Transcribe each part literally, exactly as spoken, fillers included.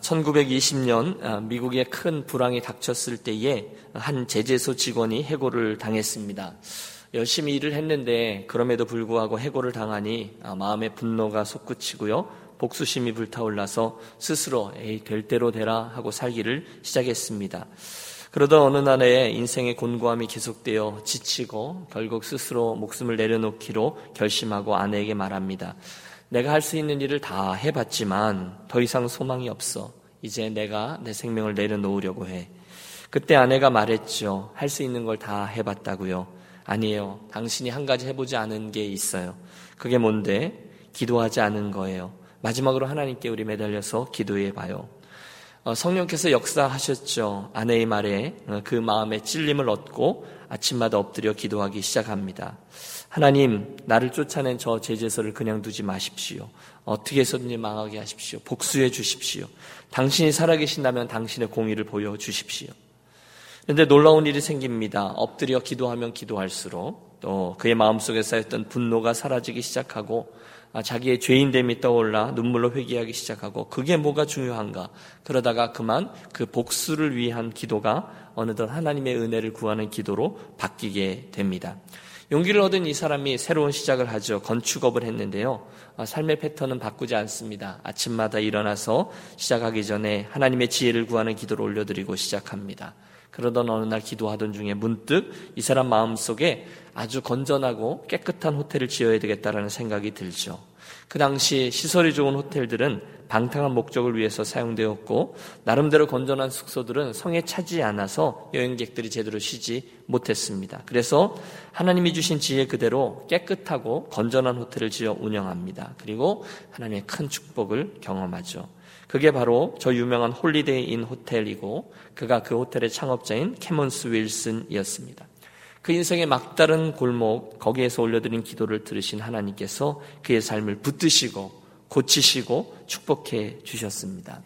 천구백이십 년 미국에 큰 불황이 닥쳤을 때에 한 제재소 직원이 해고를 당했습니다. 열심히 일을 했는데 그럼에도 불구하고 해고를 당하니 마음의 분노가 솟구치고요, 복수심이 불타올라서 스스로 에이 될 대로 되라 하고 살기를 시작했습니다. 그러던 어느 날에 인생의 곤고함이 계속되어 지치고 결국 스스로 목숨을 내려놓기로 결심하고 아내에게 말합니다. 내가 할 수 있는 일을 다 해봤지만 더 이상 소망이 없어. 이제 내가 내 생명을 내려놓으려고 해. 그때 아내가 말했죠. 할 수 있는 걸 다 해봤다고요? 아니에요. 당신이 한 가지 해보지 않은 게 있어요. 그게 뭔데? 기도하지 않은 거예요. 마지막으로 하나님께 우리 매달려서 기도해봐요. 성령께서 역사하셨죠. 아내의 말에 그 마음의 찔림을 얻고 아침마다 엎드려 기도하기 시작합니다. 하나님, 나를 쫓아낸 저 제재소를 그냥 두지 마십시오. 어떻게 해서든지 망하게 하십시오. 복수해 주십시오. 당신이 살아계신다면 당신의 공의를 보여주십시오. 그런데 놀라운 일이 생깁니다. 엎드려 기도하면 기도할수록 또 그의 마음속에 쌓였던 분노가 사라지기 시작하고 자기의 죄인됨이 떠올라 눈물로 회개하기 시작하고, 그게 뭐가 중요한가? 그러다가 그만 그 복수를 위한 기도가 어느덧 하나님의 은혜를 구하는 기도로 바뀌게 됩니다. 용기를 얻은 이 사람이 새로운 시작을 하죠. 건축업을 했는데요, 삶의 패턴은 바꾸지 않습니다. 아침마다 일어나서 시작하기 전에 하나님의 지혜를 구하는 기도를 올려드리고 시작합니다. 그러던 어느 날 기도하던 중에 문득 이 사람 마음속에 아주 건전하고 깨끗한 호텔을 지어야 되겠다라는 생각이 들죠. 그 당시 시설이 좋은 호텔들은 방탕한 목적을 위해서 사용되었고, 나름대로 건전한 숙소들은 성에 차지 않아서 여행객들이 제대로 쉬지 못했습니다. 그래서 하나님이 주신 지혜 그대로 깨끗하고 건전한 호텔을 지어 운영합니다. 그리고 하나님의 큰 축복을 경험하죠. 그게 바로 저 유명한 홀리데이 인 호텔이고, 그가 그 호텔의 창업자인 캐먼스 윌슨이었습니다. 그 인생의 막다른 골목, 거기에서 올려드린 기도를 들으신 하나님께서 그의 삶을 붙드시고 고치시고 축복해 주셨습니다.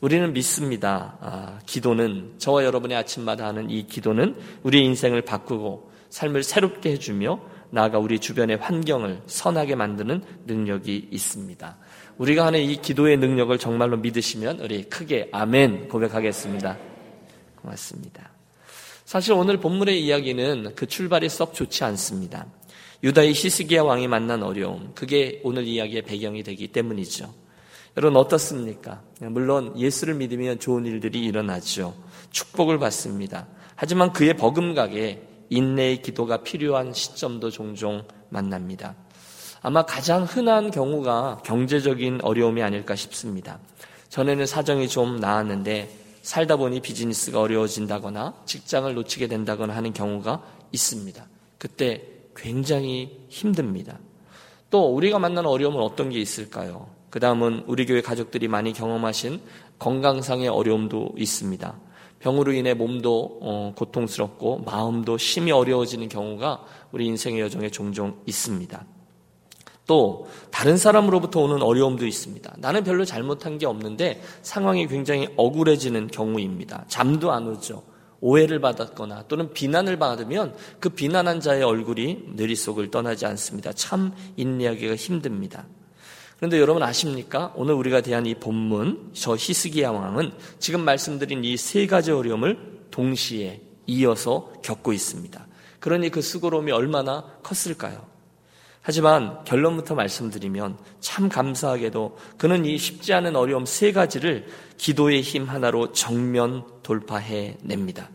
우리는 믿습니다. 아, 기도는, 저와 여러분의 아침마다 하는 이 기도는 우리의 인생을 바꾸고 삶을 새롭게 해주며 나아가 우리 주변의 환경을 선하게 만드는 능력이 있습니다. 우리가 하는 이 기도의 능력을 정말로 믿으시면 우리 크게 아멘 고백하겠습니다. 고맙습니다. 사실 오늘 본문의 이야기는 그 출발이 썩 좋지 않습니다. 유다의 히스기야 왕이 만난 어려움, 그게 오늘 이야기의 배경이 되기 때문이죠. 여러분 어떻습니까? 물론 예수를 믿으면 좋은 일들이 일어나죠. 축복을 받습니다. 하지만 그에 버금가게 인내의 기도가 필요한 시점도 종종 만납니다. 아마 가장 흔한 경우가 경제적인 어려움이 아닐까 싶습니다. 전에는 사정이 좀 나았는데 살다 보니 비즈니스가 어려워진다거나 직장을 놓치게 된다거나 하는 경우가 있습니다. 그때 굉장히 힘듭니다. 또 우리가 만난 어려움은 어떤 게 있을까요? 그 다음은 우리 교회 가족들이 많이 경험하신 건강상의 어려움도 있습니다. 병으로 인해 몸도 고통스럽고 마음도 심히 어려워지는 경우가 우리 인생의 여정에 종종 있습니다. 또 다른 사람으로부터 오는 어려움도 있습니다. 나는 별로 잘못한 게 없는데 상황이 굉장히 억울해지는 경우입니다. 잠도 안 오죠. 오해를 받았거나 또는 비난을 받으면 그 비난한 자의 얼굴이 뇌리 속을 떠나지 않습니다. 참 인내하기가 힘듭니다. 그런데 여러분 아십니까? 오늘 우리가 대한 이 본문, 저 히스기야 왕은 지금 말씀드린 이 세 가지 어려움을 동시에 이어서 겪고 있습니다. 그러니 그 수고로움이 얼마나 컸을까요? 하지만 결론부터 말씀드리면 참 감사하게도 그는 이 쉽지 않은 어려움 세 가지를 기도의 힘 하나로 정면 돌파해냅니다.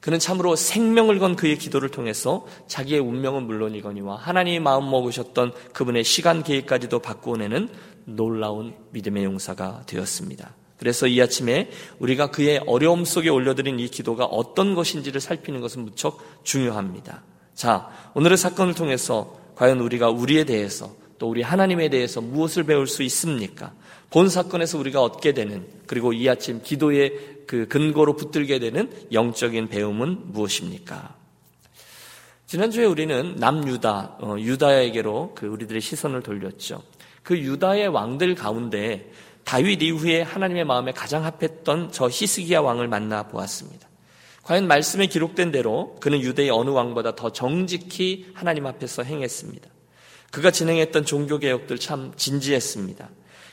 그는 참으로 생명을 건 그의 기도를 통해서 자기의 운명은 물론이거니와 하나님이 마음먹으셨던 그분의 시간 계획까지도 바꾸어내는 놀라운 믿음의 용사가 되었습니다. 그래서 이 아침에 우리가 그의 어려움 속에 올려드린 이 기도가 어떤 것인지를 살피는 것은 무척 중요합니다. 자, 오늘의 사건을 통해서 과연 우리가 우리에 대해서 또 우리 하나님에 대해서 무엇을 배울 수 있습니까? 본 사건에서 우리가 얻게 되는, 그리고 이 아침 기도의 그 근거로 붙들게 되는 영적인 배움은 무엇입니까? 지난주에 우리는 남유다, 어, 유다에게로 그 우리들의 시선을 돌렸죠. 그 유다의 왕들 가운데 다윗 이후에 하나님의 마음에 가장 합했던 저 히스기야 왕을 만나 보았습니다. 과연 말씀에 기록된 대로 그는 유대의 어느 왕보다 더 정직히 하나님 앞에서 행했습니다. 그가 진행했던 종교개혁들 참 진지했습니다.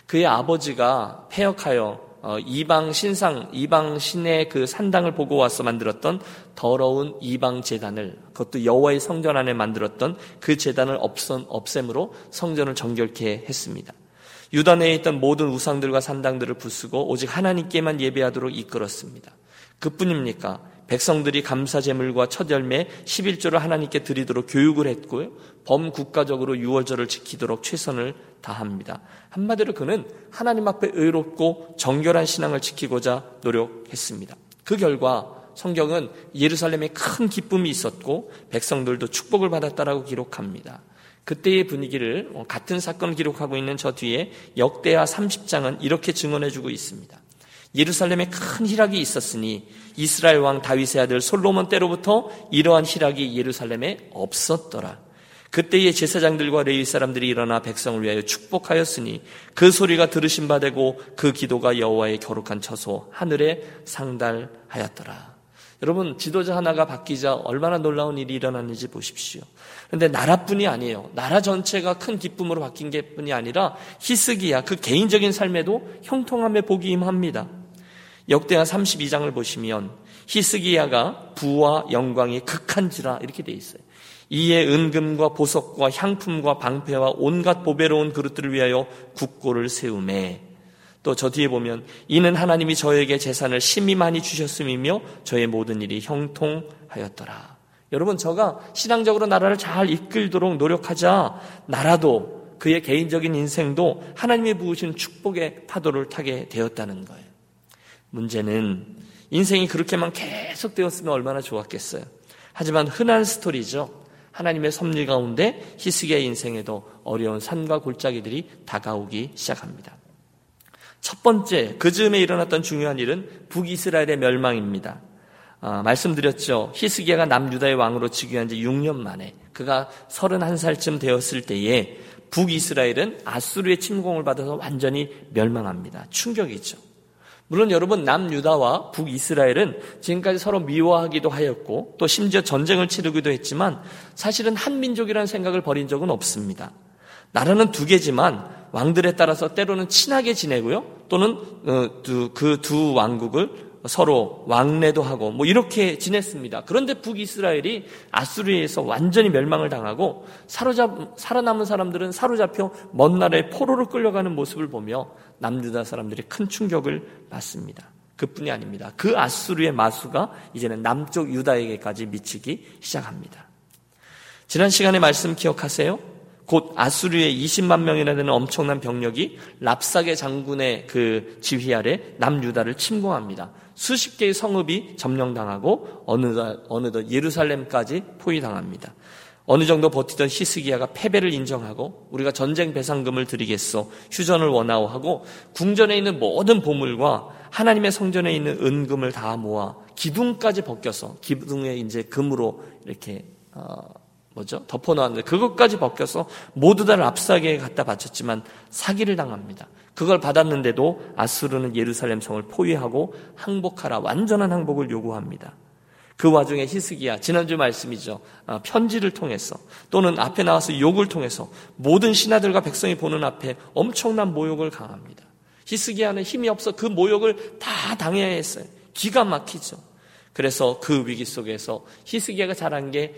그의 아버지가 폐역하여 이방 신상, 이방 신의 그 산당을 보고 와서 만들었던 더러운 이방 제단을, 그것도 여호와의 성전 안에 만들었던 그 제단을 없앰으로 성전을 정결케 했습니다. 유다 내에 있던 모든 우상들과 산당들을 부수고 오직 하나님께만 예배하도록 이끌었습니다. 그뿐입니까? 백성들이 감사 제물과 첫 열매 십일조를 하나님께 드리도록 교육을 했고요. 범국가적으로 유월절을 지키도록 최선을 다합니다. 한마디로 그는 하나님 앞에 의롭고 정결한 신앙을 지키고자 노력했습니다. 그 결과 성경은 예루살렘에 큰 기쁨이 있었고 백성들도 축복을 받았다라고 기록합니다. 그때의 분위기를 같은 사건을 기록하고 있는 저 뒤에 역대하 삼십 장은 이렇게 증언해주고 있습니다. 예루살렘에 큰 희락이 있었으니 이스라엘 왕 다윗의 아들 솔로몬 때로부터 이러한 희락이 예루살렘에 없었더라. 그때의 제사장들과 레위 사람들이 일어나 백성을 위하여 축복하였으니 그 소리가 들으신 바 되고 그 기도가 여호와의 거룩한 처소 하늘에 상달하였더라. 여러분, 지도자 하나가 바뀌자 얼마나 놀라운 일이 일어났는지 보십시오. 그런데 나라뿐이 아니에요. 나라 전체가 큰 기쁨으로 바뀐 게 뿐이 아니라 히스기야 그 개인적인 삶에도 형통함에 보기 임합니다. 역대하 삼십이 장을 보시면 히스기야가 부와 영광이 극한지라 이렇게 돼 있어요. 이에 은금과 보석과 향품과 방패와 온갖 보배로운 그릇들을 위하여 국고를 세우매. 또 저 뒤에 보면 이는 하나님이 저에게 재산을 심히 많이 주셨음이며 저의 모든 일이 형통하였더라. 여러분, 저가 신앙적으로 나라를 잘 이끌도록 노력하자 나라도 그의 개인적인 인생도 하나님이 부으신 축복의 파도를 타게 되었다는 거예요. 문제는 인생이 그렇게만 계속 되었으면 얼마나 좋았겠어요. 하지만 흔한 스토리죠. 하나님의 섭리 가운데 히스기야의 인생에도 어려운 산과 골짜기들이 다가오기 시작합니다. 첫 번째, 그 즈음에 일어났던 중요한 일은 북이스라엘의 멸망입니다. 아, 말씀드렸죠. 히스기야가 남유다의 왕으로 즉위한 지 육 년 만에 그가 서른한 살쯤 되었을 때에 북이스라엘은 아수르의 침공을 받아서 완전히 멸망합니다. 충격이죠. 물론 여러분, 남유다와 북이스라엘은 지금까지 서로 미워하기도 하였고 또 심지어 전쟁을 치르기도 했지만 사실은 한민족이라는 생각을 버린 적은 없습니다. 나라는 두 개지만 왕들에 따라서 때로는 친하게 지내고요. 또는 그 두 왕국을 서로 왕래도 하고 뭐 이렇게 지냈습니다. 그런데 북이스라엘이 아수르에서 완전히 멸망을 당하고 사로잡, 살아남은 사람들은 사로잡혀 먼 나라의 포로로 끌려가는 모습을 보며 남유다 사람들이 큰 충격을 받습니다. 그뿐이 아닙니다. 그 아수르의 마수가 이제는 남쪽 유다에게까지 미치기 시작합니다. 지난 시간에 말씀 기억하세요? 곧 아수르의 이십만 명이나 되는 엄청난 병력이 랍사게 장군의 그 지휘 아래 남유다를 침공합니다. 수십 개의 성읍이 점령당하고 어느덧, 어느덧 예루살렘까지 포위당합니다. 어느 정도 버티던 히스기야가 패배를 인정하고 우리가 전쟁 배상금을 드리겠소, 휴전을 원하오 하고 궁전에 있는 모든 보물과 하나님의 성전에 있는 은금을 다 모아 기둥까지 벗겨서 기둥에 이제 금으로 이렇게 어. 뭐죠? 덮어놓았는데 그것까지 벗겨서 모두 다 랍사게에 갖다 바쳤지만 사기를 당합니다. 그걸 받았는데도 아수르는 예루살렘 성을 포위하고 항복하라, 완전한 항복을 요구합니다. 그 와중에 히스기야, 지난주 말씀이죠. 편지를 통해서 또는 앞에 나와서 욕을 통해서 모든 신하들과 백성이 보는 앞에 엄청난 모욕을 당합니다. 히스기야는 힘이 없어 그 모욕을 다 당해야 했어요. 기가 막히죠. 그래서 그 위기 속에서 히스기야가 잘한 게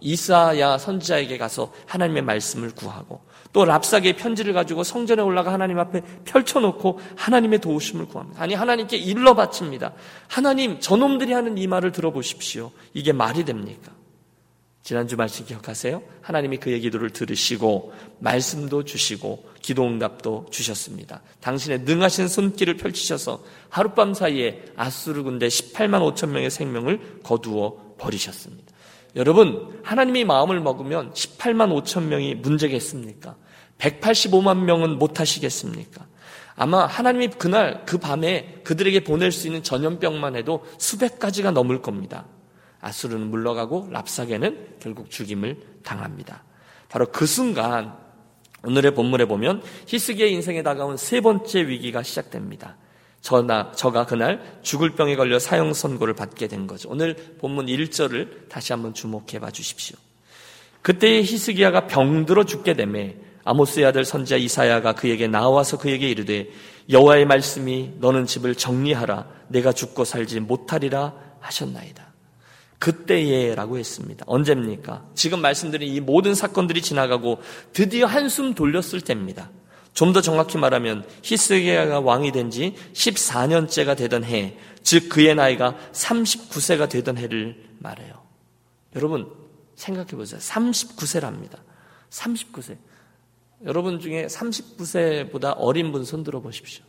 이사야 선지자에게 가서 하나님의 말씀을 구하고 또 랍사게의 편지를 가지고 성전에 올라가 하나님 앞에 펼쳐놓고 하나님의 도우심을 구합니다. 아니, 하나님께 일러 바칩니다. 하나님, 저놈들이 하는 이 말을 들어보십시오. 이게 말이 됩니까? 지난주 말씀 기억하세요? 하나님이 그의 기도를 들으시고 말씀도 주시고 기도응답도 주셨습니다. 당신의 능하신 손길을 펼치셔서 하룻밤 사이에 아수르 군대 십팔만 오천 명의 생명을 거두어 버리셨습니다. 여러분, 하나님이 마음을 먹으면 십팔만 오천 명이 문제겠습니까? 백팔십오만 명은 못하시겠습니까? 아마 하나님이 그날 그 밤에 그들에게 보낼 수 있는 전염병만 해도 수백 가지가 넘을 겁니다. 아수르는 물러가고 랍사게는 결국 죽임을 당합니다. 바로 그 순간 오늘의 본문에 보면 히스기야의 인생에 다가온 세 번째 위기가 시작됩니다. 저나, 저가 그날 죽을 병에 걸려 사형 선고를 받게 된 거죠. 오늘 본문 일 절을 다시 한번 주목해 봐 주십시오. 그때의 히스기야가 병들어 죽게 되매 아모스의 아들 선지자 이사야가 그에게 나와서 그에게 이르되 여호와의 말씀이 너는 집을 정리하라 내가 죽고 살지 못하리라 하셨나이다. 그때에 라고 했습니다. 언제입니까? 지금 말씀드린 이 모든 사건들이 지나가고 드디어 한숨 돌렸을 때입니다. 좀 더 정확히 말하면 히스기야가 왕이 된 지 십사 년째가 되던 해, 즉 그의 나이가 삼십구 세가 되던 해를 말해요. 여러분 생각해 보세요. 삼십구 세랍니다. 삼십구 세. 여러분 중에 삼십구 세보다 어린 분 손들어 보십시오.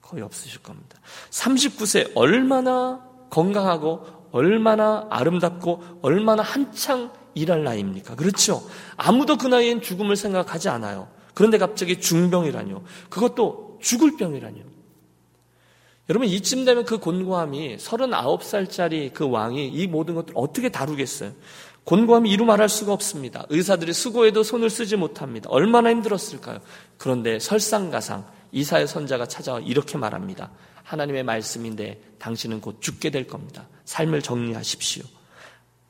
거의 없으실 겁니다. 삼십구 세 얼마나 건강하고 얼마나 아름답고 얼마나 한창 일할 나이입니까? 그렇죠? 아무도 그 나이엔 죽음을 생각하지 않아요. 그런데 갑자기 중병이라뇨. 그것도 죽을 병이라뇨. 여러분 이쯤 되면 그 곤고함이 서른아홉 살짜리 그 왕이 이 모든 것들을 어떻게 다루겠어요? 곤고함이 이루 말할 수가 없습니다. 의사들이 수고해도 손을 쓰지 못합니다. 얼마나 힘들었을까요? 그런데 설상가상 이사야 선자가 찾아와 이렇게 말합니다. 하나님의 말씀인데 당신은 곧 죽게 될 겁니다. 삶을 정리하십시오.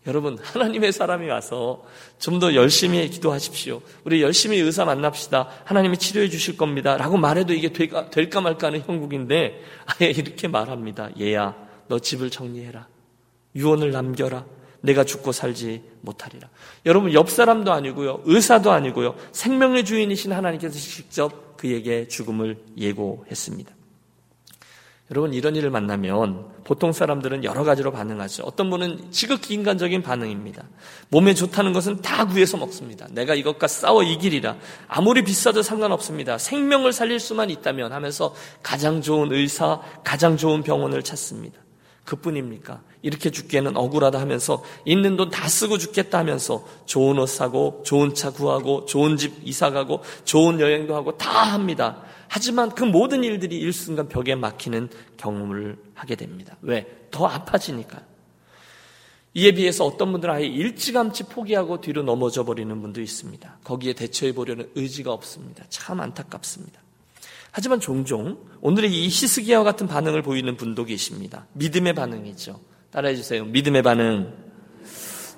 여러분 하나님의 사람이 와서 좀 더 열심히 기도하십시오. 우리 열심히 의사 만납시다. 하나님이 치료해 주실 겁니다 라고 말해도 이게 될까 말까 하는 형국인데 아예 이렇게 말합니다. 얘야 너 집을 정리해라. 유언을 남겨라. 내가 죽고 살지 못하리라. 여러분 옆 사람도 아니고요, 의사도 아니고요, 생명의 주인이신 하나님께서 직접 그에게 죽음을 예고했습니다. 여러분 이런 일을 만나면 보통 사람들은 여러 가지로 반응하죠. 어떤 분은 지극히 인간적인 반응입니다. 몸에 좋다는 것은 다 구해서 먹습니다. 내가 이것과 싸워 이기리라. 아무리 비싸도 상관없습니다. 생명을 살릴 수만 있다면 하면서 가장 좋은 의사, 가장 좋은 병원을 찾습니다. 그뿐입니까? 이렇게 죽기에는 억울하다 하면서 있는 돈 다 쓰고 죽겠다 하면서 좋은 옷 사고, 좋은 차 구하고, 좋은 집 이사가고, 좋은 여행도 하고 다 합니다. 하지만 그 모든 일들이 일순간 벽에 막히는 경험을 하게 됩니다. 왜? 더 아파지니까요. 이에 비해서 어떤 분들은 아예 일찌감치 포기하고 뒤로 넘어져 버리는 분도 있습니다. 거기에 대처해 보려는 의지가 없습니다. 참 안타깝습니다. 하지만 종종 오늘의 이 히스기야와 같은 반응을 보이는 분도 계십니다. 믿음의 반응이죠. 따라해 주세요. 믿음의 반응.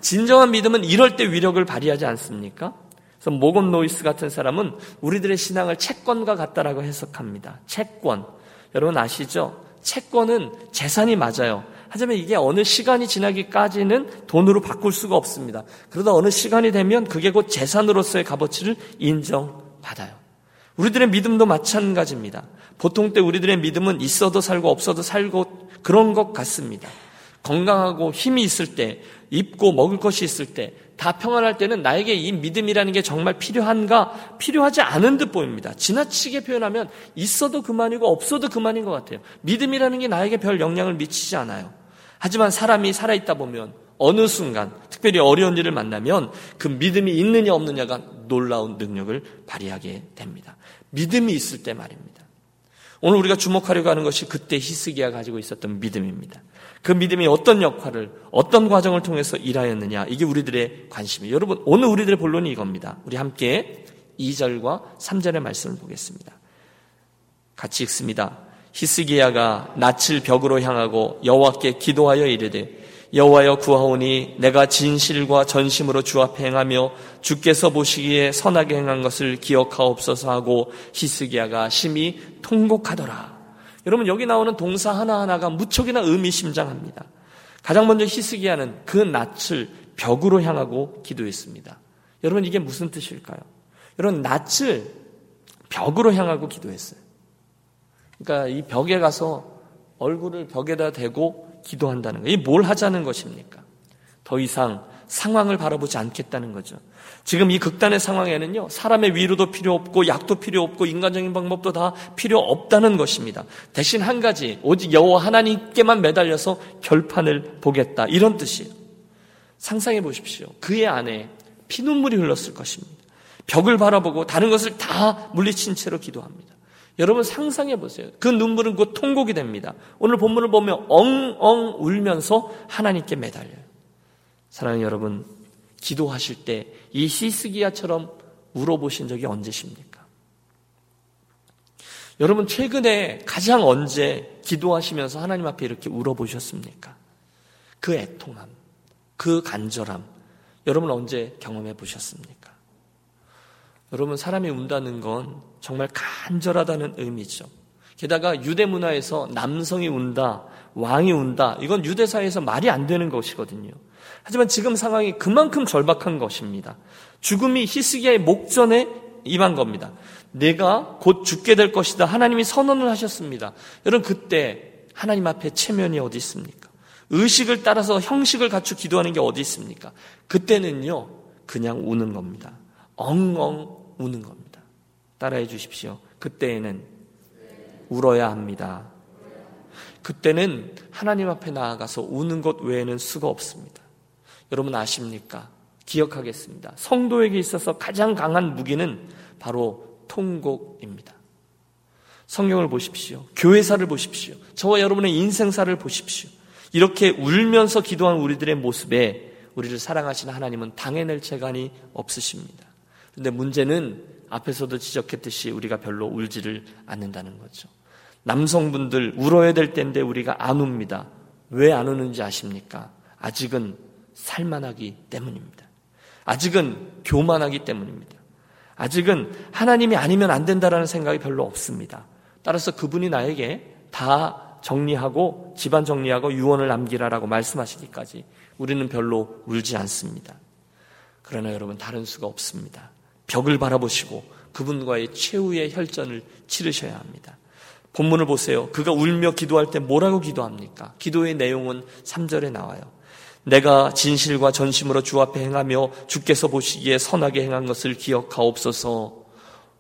진정한 믿음은 이럴 때 위력을 발휘하지 않습니까? 그래서 모건 노이스 같은 사람은 우리들의 신앙을 채권과 같다라고 해석합니다. 채권. 여러분 아시죠? 채권은 재산이 맞아요. 하지만 이게 어느 시간이 지나기까지는 돈으로 바꿀 수가 없습니다. 그러다 어느 시간이 되면 그게 곧 재산으로서의 값어치를 인정받아요. 우리들의 믿음도 마찬가지입니다. 보통 때 우리들의 믿음은 있어도 살고 없어도 살고 그런 것 같습니다. 건강하고 힘이 있을 때, 입고 먹을 것이 있을 때, 다 평안할 때는 나에게 이 믿음이라는 게 정말 필요한가? 필요하지 않은 듯 보입니다. 지나치게 표현하면 있어도 그만이고 없어도 그만인 것 같아요. 믿음이라는 게 나에게 별 영향을 미치지 않아요. 하지만 사람이 살아있다 보면 어느 순간, 특별히 어려운 일을 만나면 그 믿음이 있느냐 없느냐가 놀라운 능력을 발휘하게 됩니다. 믿음이 있을 때 말입니다. 오늘 우리가 주목하려고 하는 것이 그때 히스기야가 가지고 있었던 믿음입니다. 그 믿음이 어떤 역할을, 어떤 과정을 통해서 일하였느냐, 이게 우리들의 관심이에요. 여러분 오늘 우리들의 본론이 이겁니다. 우리 함께 이 절과 삼 절의 말씀을 보겠습니다. 같이 읽습니다. 히스기야가 낯을 벽으로 향하고 여호와께 기도하여 이르되 여호와여 구하오니 내가 진실과 전심으로 주 앞에 행하며 주께서 보시기에 선하게 행한 것을 기억하옵소서 하고 히스기야가 심히 통곡하더라. 여러분 여기 나오는 동사 하나하나가 무척이나 의미심장합니다. 가장 먼저 히스기야는 그 낯을 벽으로 향하고 기도했습니다. 여러분 이게 무슨 뜻일까요? 여러분 낯을 벽으로 향하고 기도했어요. 그러니까 이 벽에 가서 얼굴을 벽에다 대고 기도한다는 거예요. 뭘 하자는 것입니까? 더 이상 상황을 바라보지 않겠다는 거죠. 지금 이 극단의 상황에는요, 사람의 위로도 필요 없고 약도 필요 없고 인간적인 방법도 다 필요 없다는 것입니다. 대신 한 가지, 오직 여호와 하나님께만 매달려서 결판을 보겠다, 이런 뜻이에요. 상상해 보십시오. 그의 안에 피눈물이 흘렀을 것입니다. 벽을 바라보고 다른 것을 다 물리친 채로 기도합니다. 여러분 상상해 보세요. 그 눈물은 곧 통곡이 됩니다. 오늘 본문을 보면 엉엉 울면서 하나님께 매달려요. 사랑하는 여러분, 기도하실 때 이 히스기야처럼 울어보신 적이 언제십니까? 여러분 최근에 가장 언제 기도하시면서 하나님 앞에 이렇게 울어보셨습니까? 그 애통함, 그 간절함, 여러분 언제 경험해 보셨습니까? 여러분, 사람이 운다는 건 정말 간절하다는 의미죠. 게다가 유대 문화에서 남성이 운다, 왕이 운다, 이건 유대 사회에서 말이 안 되는 것이거든요. 하지만 지금 상황이 그만큼 절박한 것입니다. 죽음이 히스기야의 목전에 임한 겁니다. 내가 곧 죽게 될 것이다, 하나님이 선언을 하셨습니다. 여러분, 그때 하나님 앞에 체면이 어디 있습니까? 의식을 따라서 형식을 갖추 기도하는 게 어디 있습니까? 그때는요, 그냥 우는 겁니다. 엉엉 우는 겁니다. 따라해 주십시오. 그때에는 울어야 합니다. 그때는 하나님 앞에 나아가서 우는 것 외에는 수가 없습니다. 여러분 아십니까? 기억하겠습니다. 성도에게 있어서 가장 강한 무기는 바로 통곡입니다. 성경을 보십시오. 교회사를 보십시오. 저와 여러분의 인생사를 보십시오. 이렇게 울면서 기도한 우리들의 모습에 우리를 사랑하시는 하나님은 당해낼 재간이 없으십니다. 그런데 문제는 앞에서도 지적했듯이 우리가 별로 울지를 않는다는 거죠. 남성분들 울어야 될 때인데 우리가 안 웁니다. 왜 안 우는지 아십니까? 아직은 살만하기 때문입니다. 아직은 교만하기 때문입니다. 아직은 하나님이 아니면 안 된다라는 생각이 별로 없습니다. 따라서 그분이 나에게 다 정리하고 집안 정리하고 유언을 남기라라고 말씀하시기까지 우리는 별로 울지 않습니다. 그러나 여러분, 다른 수가 없습니다. 벽을 바라보시고 그분과의 최후의 혈전을 치르셔야 합니다. 본문을 보세요. 그가 울며 기도할 때 뭐라고 기도합니까? 기도의 내용은 삼 절에 나와요. 내가 진실과 전심으로 주 앞에 행하며 주께서 보시기에 선하게 행한 것을 기억하옵소서.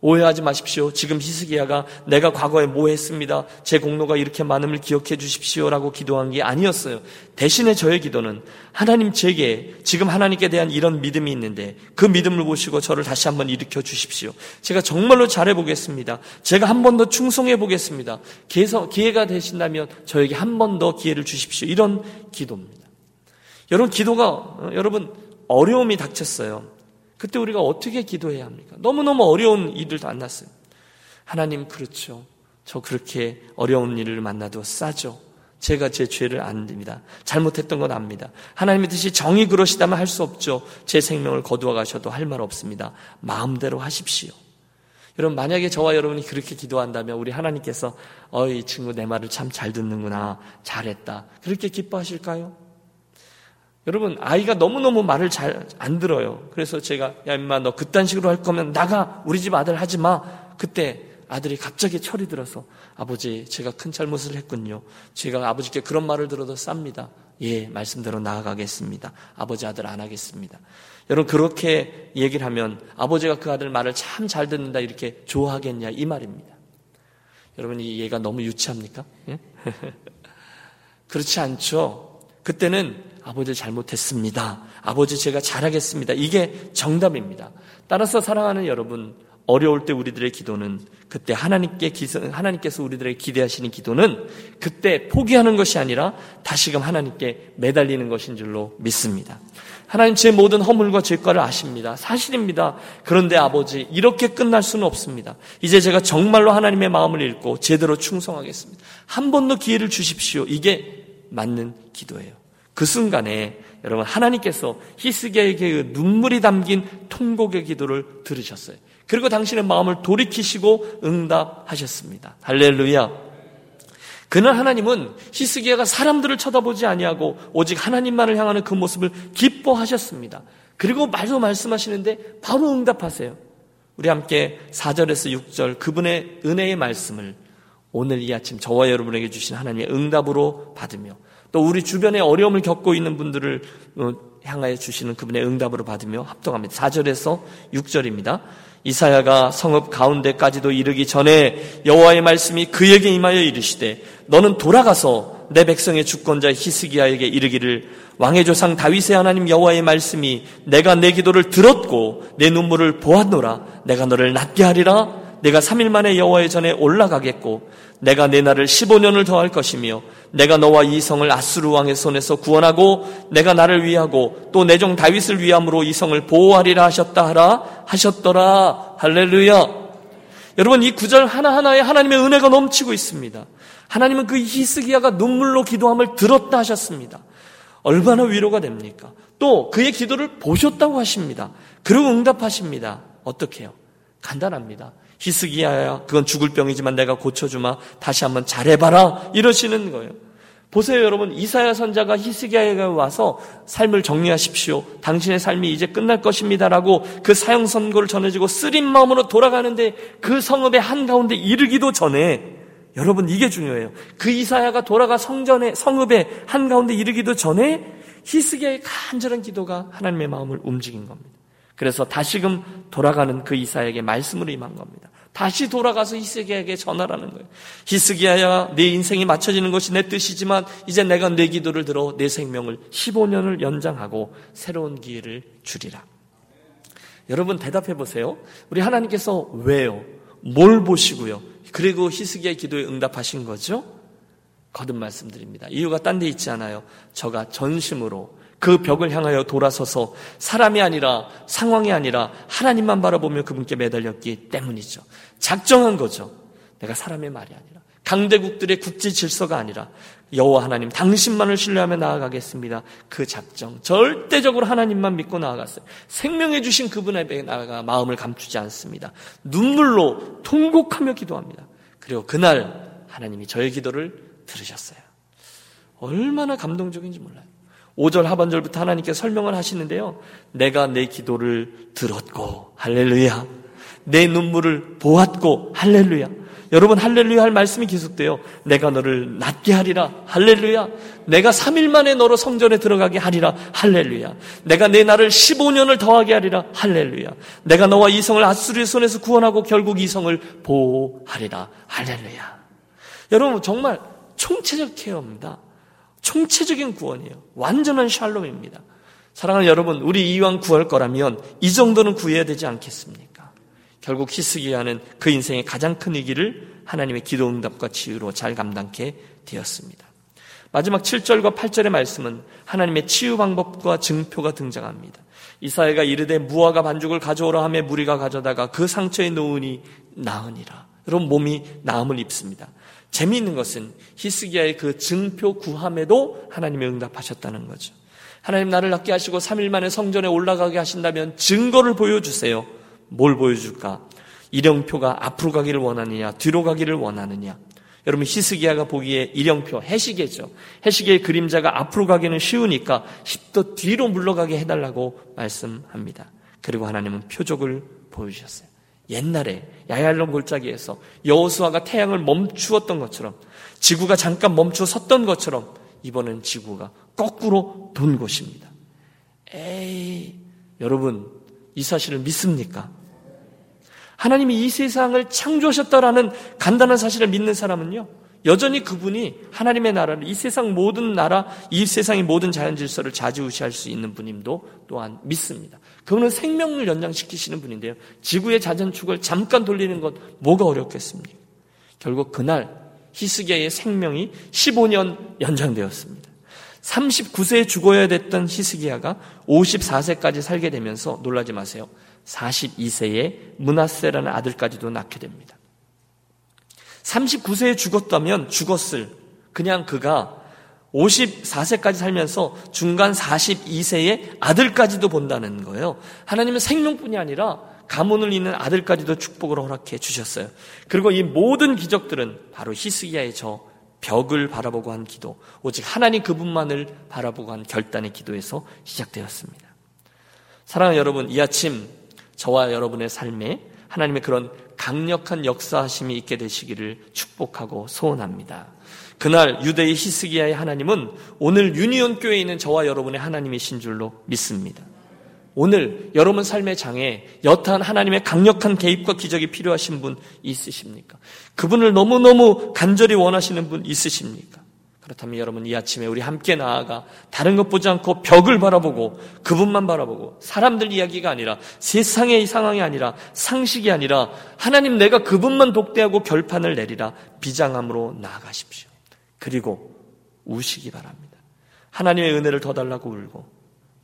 오해하지 마십시오. 지금 히스기야가 내가 과거에 뭐 했습니다, 제 공로가 이렇게 많음을 기억해 주십시오라고 기도한 게 아니었어요. 대신에 저의 기도는, 하나님, 제게 지금 하나님께 대한 이런 믿음이 있는데 그 믿음을 보시고 저를 다시 한번 일으켜 주십시오. 제가 정말로 잘해보겠습니다. 제가 한 번 더 충성해보겠습니다. 기회가 되신다면 저에게 한 번 더 기회를 주십시오. 이런 기도입니다. 여러분, 기도가, 여러분, 어려움이 닥쳤어요. 그때 우리가 어떻게 기도해야 합니까? 너무너무 어려운 일을 만났어요. 하나님, 그렇죠. 저 그렇게 어려운 일을 만나도 싸죠. 제가 제 죄를 압니다. 잘못했던 건 압니다. 하나님의 뜻이 정이 그러시다면 할 수 없죠. 제 생명을 거두어 가셔도 할 말 없습니다. 마음대로 하십시오. 여러분, 만약에 저와 여러분이 그렇게 기도한다면 우리 하나님께서 어이 친구 내 말을 참 잘 듣는구나, 잘했다, 그렇게 기뻐하실까요? 여러분, 아이가 너무너무 말을 잘 안 들어요. 그래서 제가, 야 인마, 너 그딴 식으로 할 거면 나가, 우리 집 아들 하지 마. 그때 아들이 갑자기 철이 들어서, 아버지, 제가 큰 잘못을 했군요. 제가 아버지께 그런 말을 들어도 쌉니다. 예, 말씀대로 나아가겠습니다. 아버지, 아들 안 하겠습니다. 여러분, 그렇게 얘기를 하면 아버지가 그 아들 말을 참 잘 듣는다, 이렇게 좋아하겠냐, 이 말입니다. 여러분, 이 얘가 너무 유치합니까? 예? 그렇지 않죠. 그때는 아버지 잘못했습니다. 아버지 제가 잘하겠습니다. 이게 정답입니다. 따라서 사랑하는 여러분, 어려울 때 우리들의 기도는, 그때 하나님께 하나님께서 우리들의 기대하시는 기도는 그때 포기하는 것이 아니라 다시금 하나님께 매달리는 것인 줄로 믿습니다. 하나님, 제 모든 허물과 죄과를 아십니다. 사실입니다. 그런데 아버지, 이렇게 끝날 수는 없습니다. 이제 제가 정말로 하나님의 마음을 읽고 제대로 충성하겠습니다. 한 번 더 기회를 주십시오. 이게 맞는 기도예요. 그 순간에 여러분, 하나님께서 히스기야에게 눈물이 담긴 통곡의 기도를 들으셨어요. 그리고 당신의 마음을 돌이키시고 응답하셨습니다. 할렐루야. 그날 하나님은 히스기야가 사람들을 쳐다보지 아니하고 오직 하나님만을 향하는 그 모습을 기뻐하셨습니다. 그리고 말로 말씀하시는데 바로 응답하세요. 우리 함께 사 절에서 육 절 그분의 은혜의 말씀을 오늘 이 아침 저와 여러분에게 주신 하나님의 응답으로 받으며, 또 우리 주변에 어려움을 겪고 있는 분들을 향하여 주시는 그분의 응답으로 받으며 합동합니다. 사 절에서 육 절입니다. 이사야가 성읍 가운데까지도 이르기 전에 여호와의 말씀이 그에게 임하여 이르시되, 너는 돌아가서 내 백성의 주권자 히스기야에게 이르기를, 왕의 조상 다윗의 하나님 여호와의 말씀이, 내가 내 기도를 들었고 내 눈물을 보았노라. 내가 너를 낫게 하리라. 내가 삼 일 만에 여호와의 전에 올라가겠고 내가 내 날을 십오 년을 더할 것이며, 내가 너와 이 성을 아수르 왕의 손에서 구원하고 내가 나를 위하고 또 내 종 다윗을 위함으로 이 성을 보호하리라 하셨다 하라 하셨더라. 할렐루야. 여러분, 이 구절 하나하나에 하나님의 은혜가 넘치고 있습니다. 하나님은 그 히스기야가 눈물로 기도함을 들었다 하셨습니다. 얼마나 위로가 됩니까? 또 그의 기도를 보셨다고 하십니다. 그리고 응답하십니다. 어떻게요? 간단합니다. 히스기야야, 그건 죽을 병이지만 내가 고쳐주마. 다시 한번 잘해봐라. 이러시는 거예요. 보세요, 여러분. 이사야 선자가 히스기야에게 와서 삶을 정리하십시오. 당신의 삶이 이제 끝날 것입니다라고 그 사형 선고를 전해주고 쓰린 마음으로 돌아가는데 그 성읍의 한가운데 이르기도 전에, 여러분 이게 중요해요. 그 이사야가 돌아가 성전의 성읍의 한가운데 이르기도 전에 히스기야의 간절한 기도가 하나님의 마음을 움직인 겁니다. 그래서 다시금 돌아가는 그 이사야에게 말씀으로 임한 겁니다. 다시 돌아가서 히스기야에게 전하라는 거예요. 히스기야야, 내 인생이 맞춰지는 것이 내 뜻이지만 이제 내가 내 기도를 들어 내 생명을 십오 년을 연장하고 새로운 기회를 주리라. 여러분 대답해 보세요. 우리 하나님께서 왜요? 뭘 보시고요? 그리고 히스기야의 기도에 응답하신 거죠? 거듭 말씀드립니다. 이유가 딴 데 있지 않아요. 저가 전심으로 그 벽을 향하여 돌아서서 사람이 아니라 상황이 아니라 하나님만 바라보며 그분께 매달렸기 때문이죠. 작정한 거죠. 내가 사람의 말이 아니라 강대국들의 국제 질서가 아니라 여호와 하나님 당신만을 신뢰하며 나아가겠습니다. 그 작정 절대적으로 하나님만 믿고 나아갔어요. 생명해 주신 그분에게 나아가 마음을 감추지 않습니다. 눈물로 통곡하며 기도합니다. 그리고 그날 하나님이 저의 기도를 들으셨어요. 얼마나 감동적인지 몰라요. 오 절 하반절부터 하나님께 설명을 하시는데요, 내가 내 기도를 들었고 할렐루야, 내 눈물을 보았고 할렐루야. 여러분 할렐루야 할 말씀이 계속돼요. 내가 너를 낫게 하리라 할렐루야. 내가 삼 일 만에 너로 성전에 들어가게 하리라 할렐루야. 내가 내 날을 십오 년을 더하게 하리라 할렐루야. 내가 너와 이 성을 아수르의 손에서 구원하고 결국 이 성을 보호하리라 할렐루야. 여러분 정말 총체적 케어입니다. 총체적인 구원이에요. 완전한 샬롬입니다. 사랑하는 여러분, 우리 이왕 구할 거라면 이 정도는 구해야 되지 않겠습니까? 결국 히스기야는 그 인생의 가장 큰 위기를 하나님의 기도 응답과 치유로 잘 감당케 되었습니다. 마지막 칠 절과 팔 절의 말씀은 하나님의 치유 방법과 증표가 등장합니다. 이사야가 이르되 무화과 반죽을 가져오라 하며 무리가 가져다가 그 상처에 놓으니 나으니라. 여러분 몸이 나음을 입습니다. 재미있는 것은 히스기야의 그 증표 구함에도 하나님이 응답하셨다는 거죠. 하나님 나를 낫게 하시고 삼 일 만에 성전에 올라가게 하신다면 증거를 보여주세요. 뭘 보여줄까? 일형표가 앞으로 가기를 원하느냐, 뒤로 가기를 원하느냐. 여러분 히스기야가 보기에 일형표, 해시계죠. 해시계의 그림자가 앞으로 가기는 쉬우니까 십도 뒤로 물러가게 해달라고 말씀합니다. 그리고 하나님은 표적을 보여주셨어요. 옛날에 야얄론 골짜기에서 여호수아가 태양을 멈추었던 것처럼, 지구가 잠깐 멈추어 섰던 것처럼 이번엔 지구가 거꾸로 돈 것입니다. 에이, 여러분 이 사실을 믿습니까? 하나님이 이 세상을 창조하셨다라는 간단한 사실을 믿는 사람은요, 여전히 그분이 하나님의 나라를, 이 세상 모든 나라, 이 세상의 모든 자연 질서를 좌지우지할 수 있는 분임도 또한 믿습니다. 그분은 생명을 연장시키시는 분인데요, 지구의 자전축을 잠깐 돌리는 것 뭐가 어렵겠습니까? 결국 그날 히스기야의 생명이 십오 년 연장되었습니다. 삼십구 세에 죽어야 됐던 히스기야가 오십사 세까지 살게 되면서, 놀라지 마세요, 사십이 세에 므낫세라는 아들까지도 낳게 됩니다. 삼십구 세에 죽었다면 죽었을, 그냥 그가 오십사 세까지 살면서 중간 사십이 세에 아들까지도 본다는 거예요. 하나님은 생명뿐이 아니라 가문을 잇는 아들까지도 축복을 허락해 주셨어요. 그리고 이 모든 기적들은 바로 히스기야의 저 벽을 바라보고 한 기도, 오직 하나님 그분만을 바라보고 한 결단의 기도에서 시작되었습니다. 사랑하는 여러분, 이 아침 저와 여러분의 삶에 하나님의 그런 강력한 역사하심이 있게 되시기를 축복하고 소원합니다. 그날 유대의 히스기야의 하나님은 오늘 유니온 교회에 있는 저와 여러분의 하나님이신 줄로 믿습니다. 오늘 여러분 삶의 장에 여타한 하나님의 강력한 개입과 기적이 필요하신 분 있으십니까? 그분을 너무너무 간절히 원하시는 분 있으십니까? 그렇다면 여러분 이 아침에 우리 함께 나아가 다른 것 보지 않고 벽을 바라보고 그분만 바라보고, 사람들 이야기가 아니라, 세상의 상황이 아니라, 상식이 아니라, 하나님 내가 그분만 독대하고 결판을 내리라 비장함으로 나아가십시오. 그리고 우시기 바랍니다. 하나님의 은혜를 더 달라고 울고,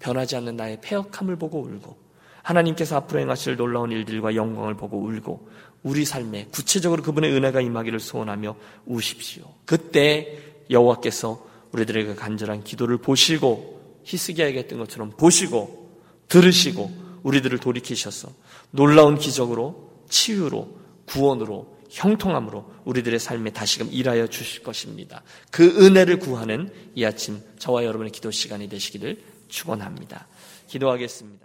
변하지 않는 나의 패역함을 보고 울고, 하나님께서 앞으로 행하실 놀라운 일들과 영광을 보고 울고, 우리 삶에 구체적으로 그분의 은혜가 임하기를 소원하며 우십시오. 그때 여호와께서 우리들에게 간절한 기도를 보시고, 히스기야에게 했던 것처럼 보시고 들으시고 우리들을 돌이키셔서 놀라운 기적으로 치유로, 구원으로, 형통함으로 우리들의 삶에 다시금 일하여 주실 것입니다. 그 은혜를 구하는 이 아침 저와 여러분의 기도 시간이 되시기를 축원합니다. 기도하겠습니다.